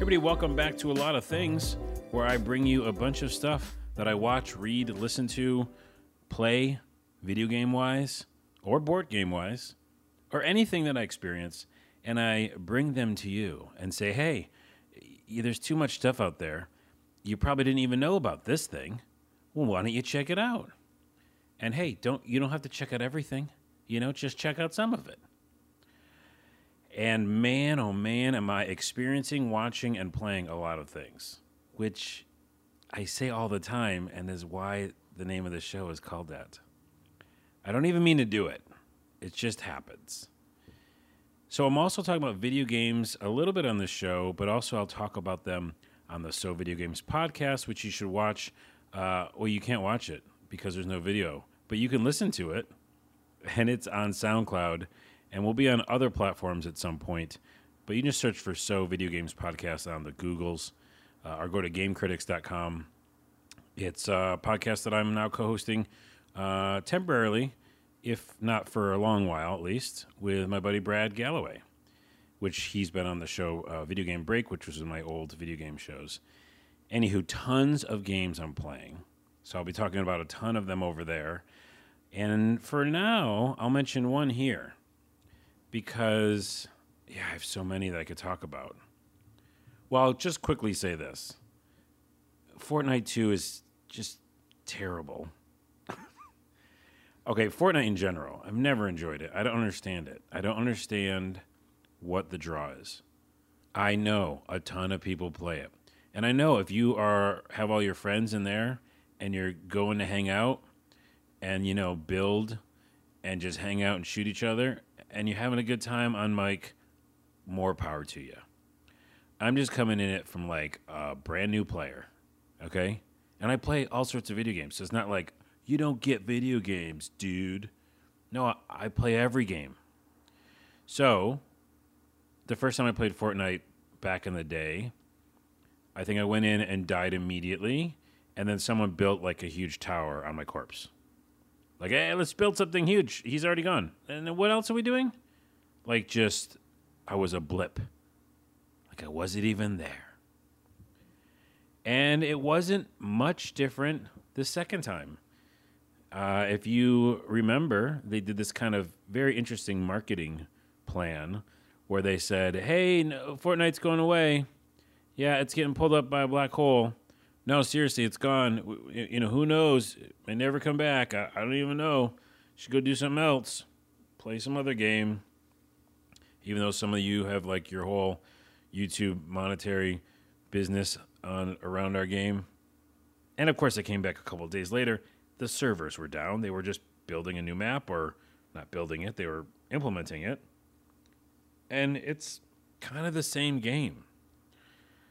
Everybody, welcome back to A Lot of Things, where I bring you a bunch of stuff that I watch, read, listen to, play, video game-wise, or board game-wise, or anything that I experience, and I bring them to you and say, hey, there's too much stuff out there. You probably didn't even know about this thing. Well, why don't you check it out? And hey, you don't have to check out everything. You know, just check out some of it. And man, oh man, am I experiencing, watching, and playing a lot of things, which I say all the time and is why the name of the show is called that. I don't even mean to do it. It just happens. So I'm also talking about video games a little bit on this show, but also I'll talk about them on the So Video Games podcast, which you should watch. Well, you can't watch it because there's no video, but you can listen to it, and it's on SoundCloud, and we'll be on other platforms at some point, but you can just search for So Video Games Podcast on the Googles, or go to GameCritics.com. It's a podcast that I'm now co-hosting temporarily, if not for a long while at least, with my buddy Brad Galloway, which he's been on the show Video Game Break, which was in my old video game shows. Anywho, tons of games I'm playing, so I'll be talking about a ton of them over there. And for now, I'll mention one here because, yeah, I have so many that I could talk about. Well, I'll just quickly say this. Fortnite 2 is just terrible. Okay, Fortnite in general, I've never enjoyed it. I don't understand it. I don't understand what the draw is. I know a ton of people play it. And I know if you have all your friends in there and you're going to hang out and, you know, build and just hang out and shoot each other and you're having a good time on mic, more power to you. I'm just coming in it from, like, a brand new player, okay? And I play all sorts of video games, so it's not like, you don't get video games, dude. No, I play every game. So the first time I played Fortnite back in the day, I think I went in and died immediately, and then someone built, like, a huge tower on my corpse. Like, hey, let's build something huge. He's already gone. And what else are we doing? Like, just, I was a blip. Like, I wasn't even there. And it wasn't much different the second time. If you remember, they did this kind of very interesting marketing plan where they said, hey, no, Fortnite's going away. Yeah, it's getting pulled up by a black hole. No, seriously, it's gone. You know, who knows? It may never come back. I don't even know. Should go do something else. Play some other game. Even though some of you have, like, your whole YouTube monetary business on around our game. And, of course, I came back a couple of days later. The servers were down. They were just building a new map, or not building it. They were implementing it. And it's kind of the same game.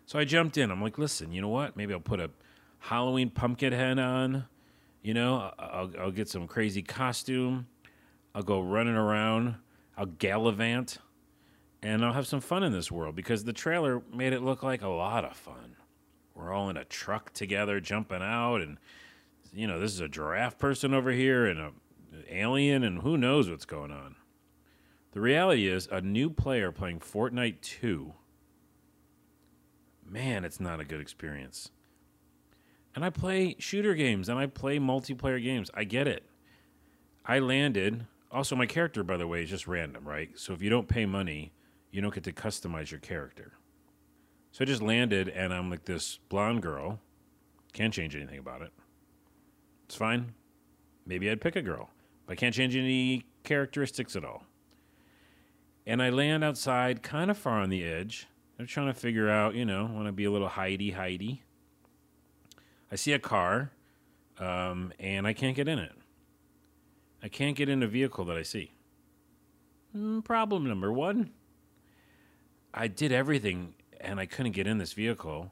So I jumped in. I'm like, listen, you know what? Maybe I'll put a Halloween pumpkin head on. You know, I'll get some crazy costume. I'll go running around. I'll gallivant. And I'll have some fun in this world because the trailer made it look like a lot of fun. We're all in a truck together jumping out. And, you know, this is a giraffe person over here and an alien and who knows what's going on. The reality is a new player playing Fortnite 2, man, it's not a good experience. And I play shooter games, and I play multiplayer games. I get it. I landed. Also, my character, by the way, is just random, right? So if you don't pay money, you don't get to customize your character. So I just landed, and I'm like this blonde girl. Can't change anything about it. It's fine. Maybe I'd pick a girl. But I can't change any characteristics at all. And I land outside kind of far on the edge. I'm trying to figure out, you know, I want to be a little hidey. I see a car, and I can't get in it. I can't get in a vehicle that I see. Problem number one. I did everything, and I couldn't get in this vehicle.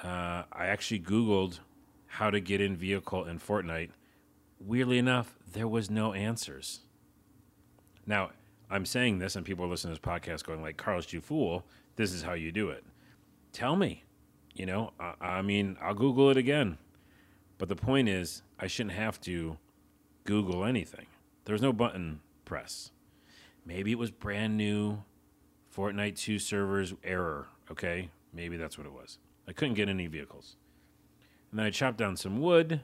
I actually Googled how to get in vehicle in Fortnite. Weirdly enough, there was no answers. Now, I'm saying this, and people are listening to this podcast going like, Carlos, you fool. This is how you do it. Tell me, you know, I mean, I'll Google it again. But the point is, I shouldn't have to Google anything. There's no button press. Maybe it was brand new Fortnite 2 servers error, okay? Maybe that's what it was. I couldn't get any vehicles. And then I chopped down some wood,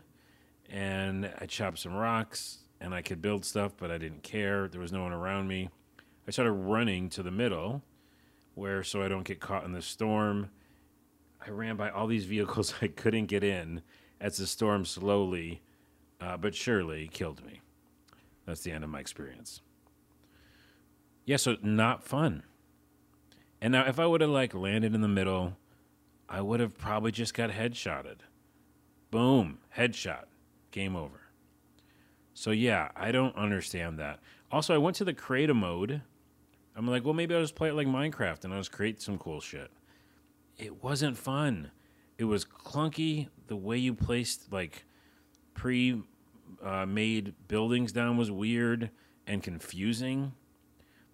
and I chopped some rocks, and I could build stuff, but I didn't care. There was no one around me. I started running to the middle, where so I don't get caught in the storm. I ran by all these vehicles I couldn't get in as the storm slowly, but surely killed me. That's the end of my experience. Yeah, so not fun. And now if I would have like landed in the middle, I would have probably just got headshotted. Boom, headshot, game over. So yeah, I don't understand that. Also, I went to the create a mode. I'm like, well, maybe I'll just play it like Minecraft and I'll just create some cool shit. It wasn't fun. It was clunky. The way you placed like pre-made buildings down was weird and confusing.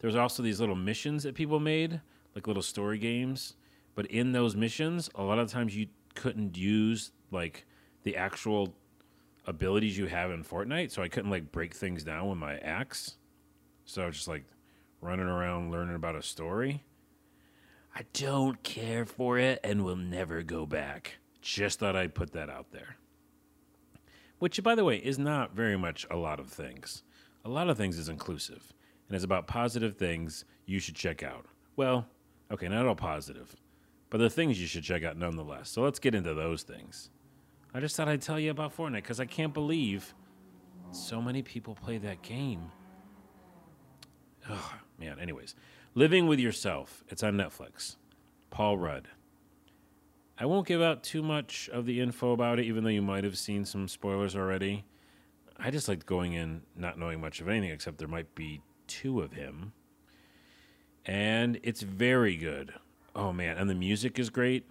There was also these little missions that people made, like little story games. But in those missions, a lot of times you couldn't use like the actual abilities you have in Fortnite. So I couldn't like break things down with my axe. So I was just like running around learning about a story. I don't care for it and will never go back. Just thought I'd put that out there. Which, by the way, is not very much a lot of things. A lot of things is inclusive. And it's about positive things you should check out. Well, okay, not all positive. But the things you should check out nonetheless. So let's get into those things. I just thought I'd tell you about Fortnite because I can't believe so many people play that game. Oh, man, anyways. Living with Yourself. It's on Netflix. Paul Rudd. I won't give out too much of the info about it, even though you might have seen some spoilers already. I just liked going in not knowing much of anything, except there might be two of him. And it's very good. Oh, man. And the music is great.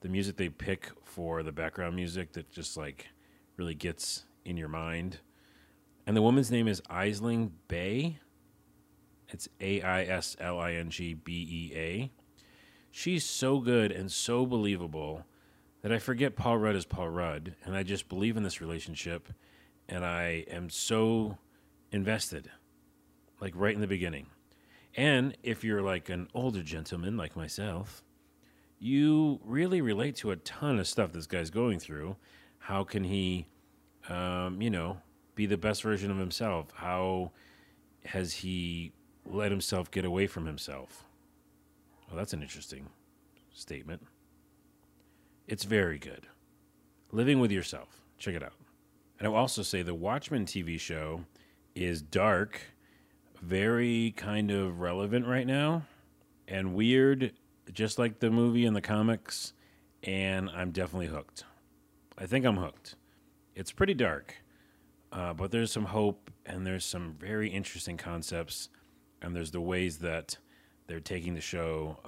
The music they pick for the background music that just, like, really gets in your mind. And the woman's name is Isling Bay. It's A-I-S-L-I-N-G-B-E-A. She's so good and so believable that I forget Paul Rudd is Paul Rudd, and I just believe in this relationship, and I am so invested, like right in the beginning. And if you're like an older gentleman like myself, you really relate to a ton of stuff this guy's going through. How can he, you know, be the best version of himself? How has he let himself get away from himself? Well, that's an interesting statement. It's very good. Living with Yourself. Check it out. And I'll also say the Watchmen TV show is dark, very kind of relevant right now, and weird, just like the movie and the comics, and I'm definitely hooked. I think I'm hooked. It's pretty dark, but there's some hope, and there's some very interesting concepts, and there's the ways that they're taking the show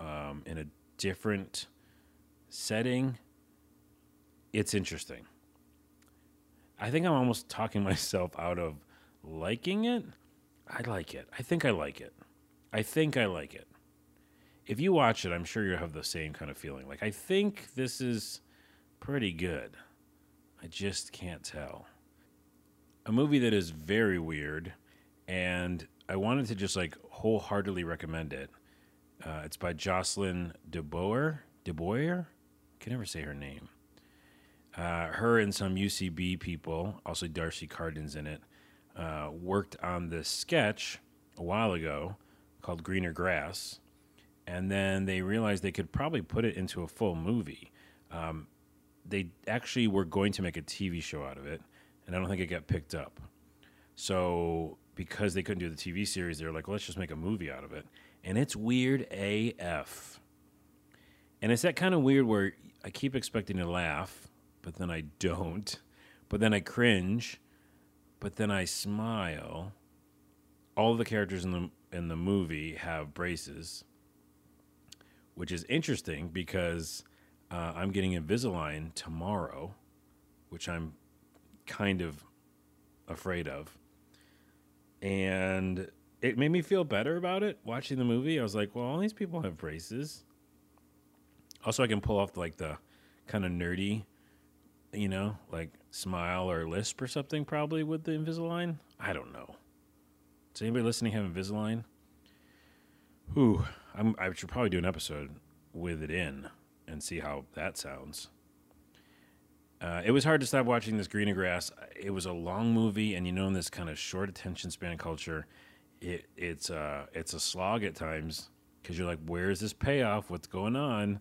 in a different setting. It's interesting. I think I'm almost talking myself out of liking it. I like it. I think I like it. I think I like it. If you watch it, I'm sure you'll have the same kind of feeling. Like, I think this is pretty good. I just can't tell. A movie that is very weird, and I wanted to just, like, wholeheartedly recommend it. It's by Jocelyn DeBoer. DeBoer? I can never say her name. Her and some UCB people, also Darcy Cardin's in it, worked on this sketch a while ago called Greener Grass, and then they realized they could probably put it into a full movie. They actually were going to make a TV show out of it, and I don't think it got picked up. So because they couldn't do the TV series, they were like, well, let's just make a movie out of it. And it's weird AF. And it's that kind of weird where I keep expecting to laugh, but then I don't. But then I cringe, but then I smile. All the characters in the movie have braces, which is interesting because I'm getting Invisalign tomorrow, which I'm kind of afraid of. And it made me feel better about it watching the movie. I was like, well, all these people have braces. Also, I can pull off like the kind of nerdy, you know, like smile or lisp or something probably with the Invisalign. I don't know. Does anybody listening have Invisalign? I should probably do an episode with it in. and see how that sounds. It was hard to stop watching this Greener Grass. It was a long movie, and you know, in this kind of short attention span culture, it's a slog at times because you're like, where's this payoff? What's going on?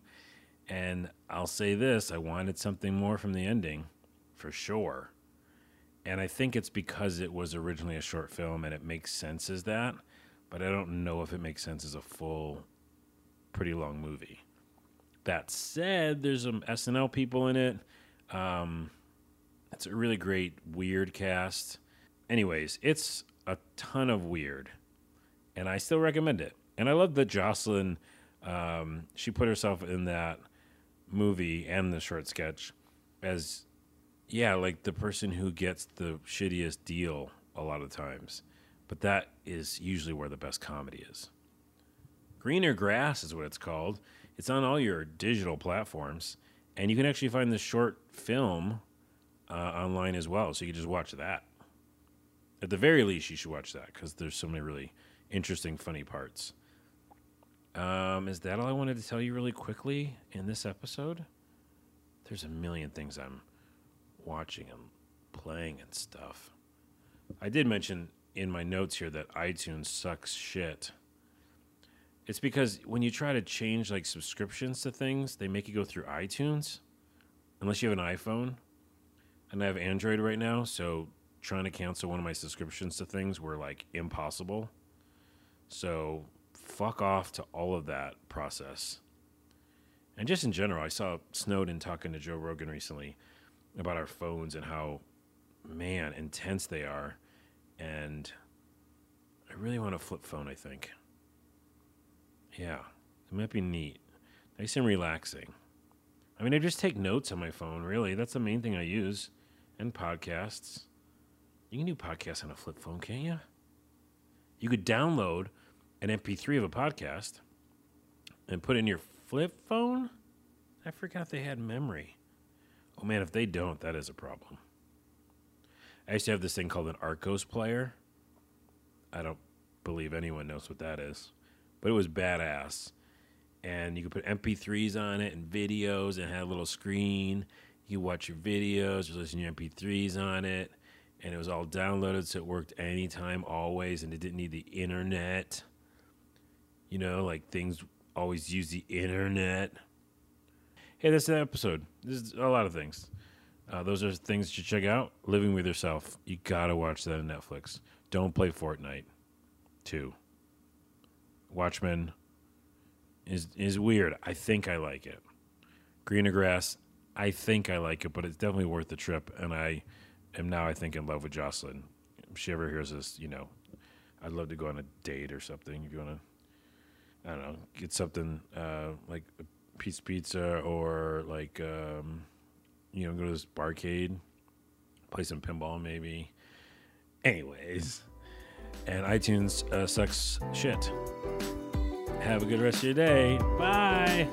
And I'll say this, I wanted something more from the ending, for sure. And I think it's because it was originally a short film and it makes sense as that, but I don't know if it makes sense as a full, pretty long movie. That said, there's some SNL people in it. It's a really great, weird cast. Anyways, it's a ton of weird, and I still recommend it. And I love that Jocelyn, she put herself in that movie and the short sketch as, yeah, like the person who gets the shittiest deal a lot of times. But that is usually where the best comedy is. Greener Grass is what it's called. It's on all your digital platforms. And you can actually find the short film online as well. So you can just watch that. At the very least, you should watch that because there's so many really interesting, funny parts. Is that all I wanted to tell you really quickly in this episode? There's a million things I'm watching and playing and stuff. I did mention in my notes here that iTunes sucks shit. It's because when you try to change like subscriptions to things, they make you go through iTunes, unless you have an iPhone. And I have Android right now, so trying to cancel one of my subscriptions to things were like impossible. So fuck off to all of that process. And just in general, I saw Snowden talking to Joe Rogan recently about our phones and how, man, intense they are. And I really want a flip phone, I think. Yeah, it might be neat. Nice and relaxing. I mean, I just take notes on my phone, really. That's the main thing I use. And podcasts. You can do podcasts on a flip phone, can't you? You could download an MP3 of a podcast and put it in your flip phone? I forgot they had memory. Oh man, if they don't, that is a problem. I used to have this thing called an Archos player. I don't believe anyone knows what that is, but it was badass. And you could put MP3s on it and videos, and it had a little screen. You could watch your videos, or listen to your MP3s on it, and it was all downloaded, so it worked anytime, always, and it didn't need the internet. You know, like things always use the internet. Hey, that's the episode. This is a lot of things. Those are things to check out. Living with Yourself. You gotta watch that on Netflix. Don't play Fortnite. 2. Watchmen is weird. I think I like it. Greener Grass, I think I like it, but it's definitely worth the trip. And I am now, I think, in love with Jocelyn. If she ever hears this, you know, I'd love to go on a date or something. If you wanna, I don't know, get something like a piece of pizza or like, you know, go to this barcade, play some pinball maybe. Anyways, and iTunes sucks shit. Have a good rest of your day. Bye.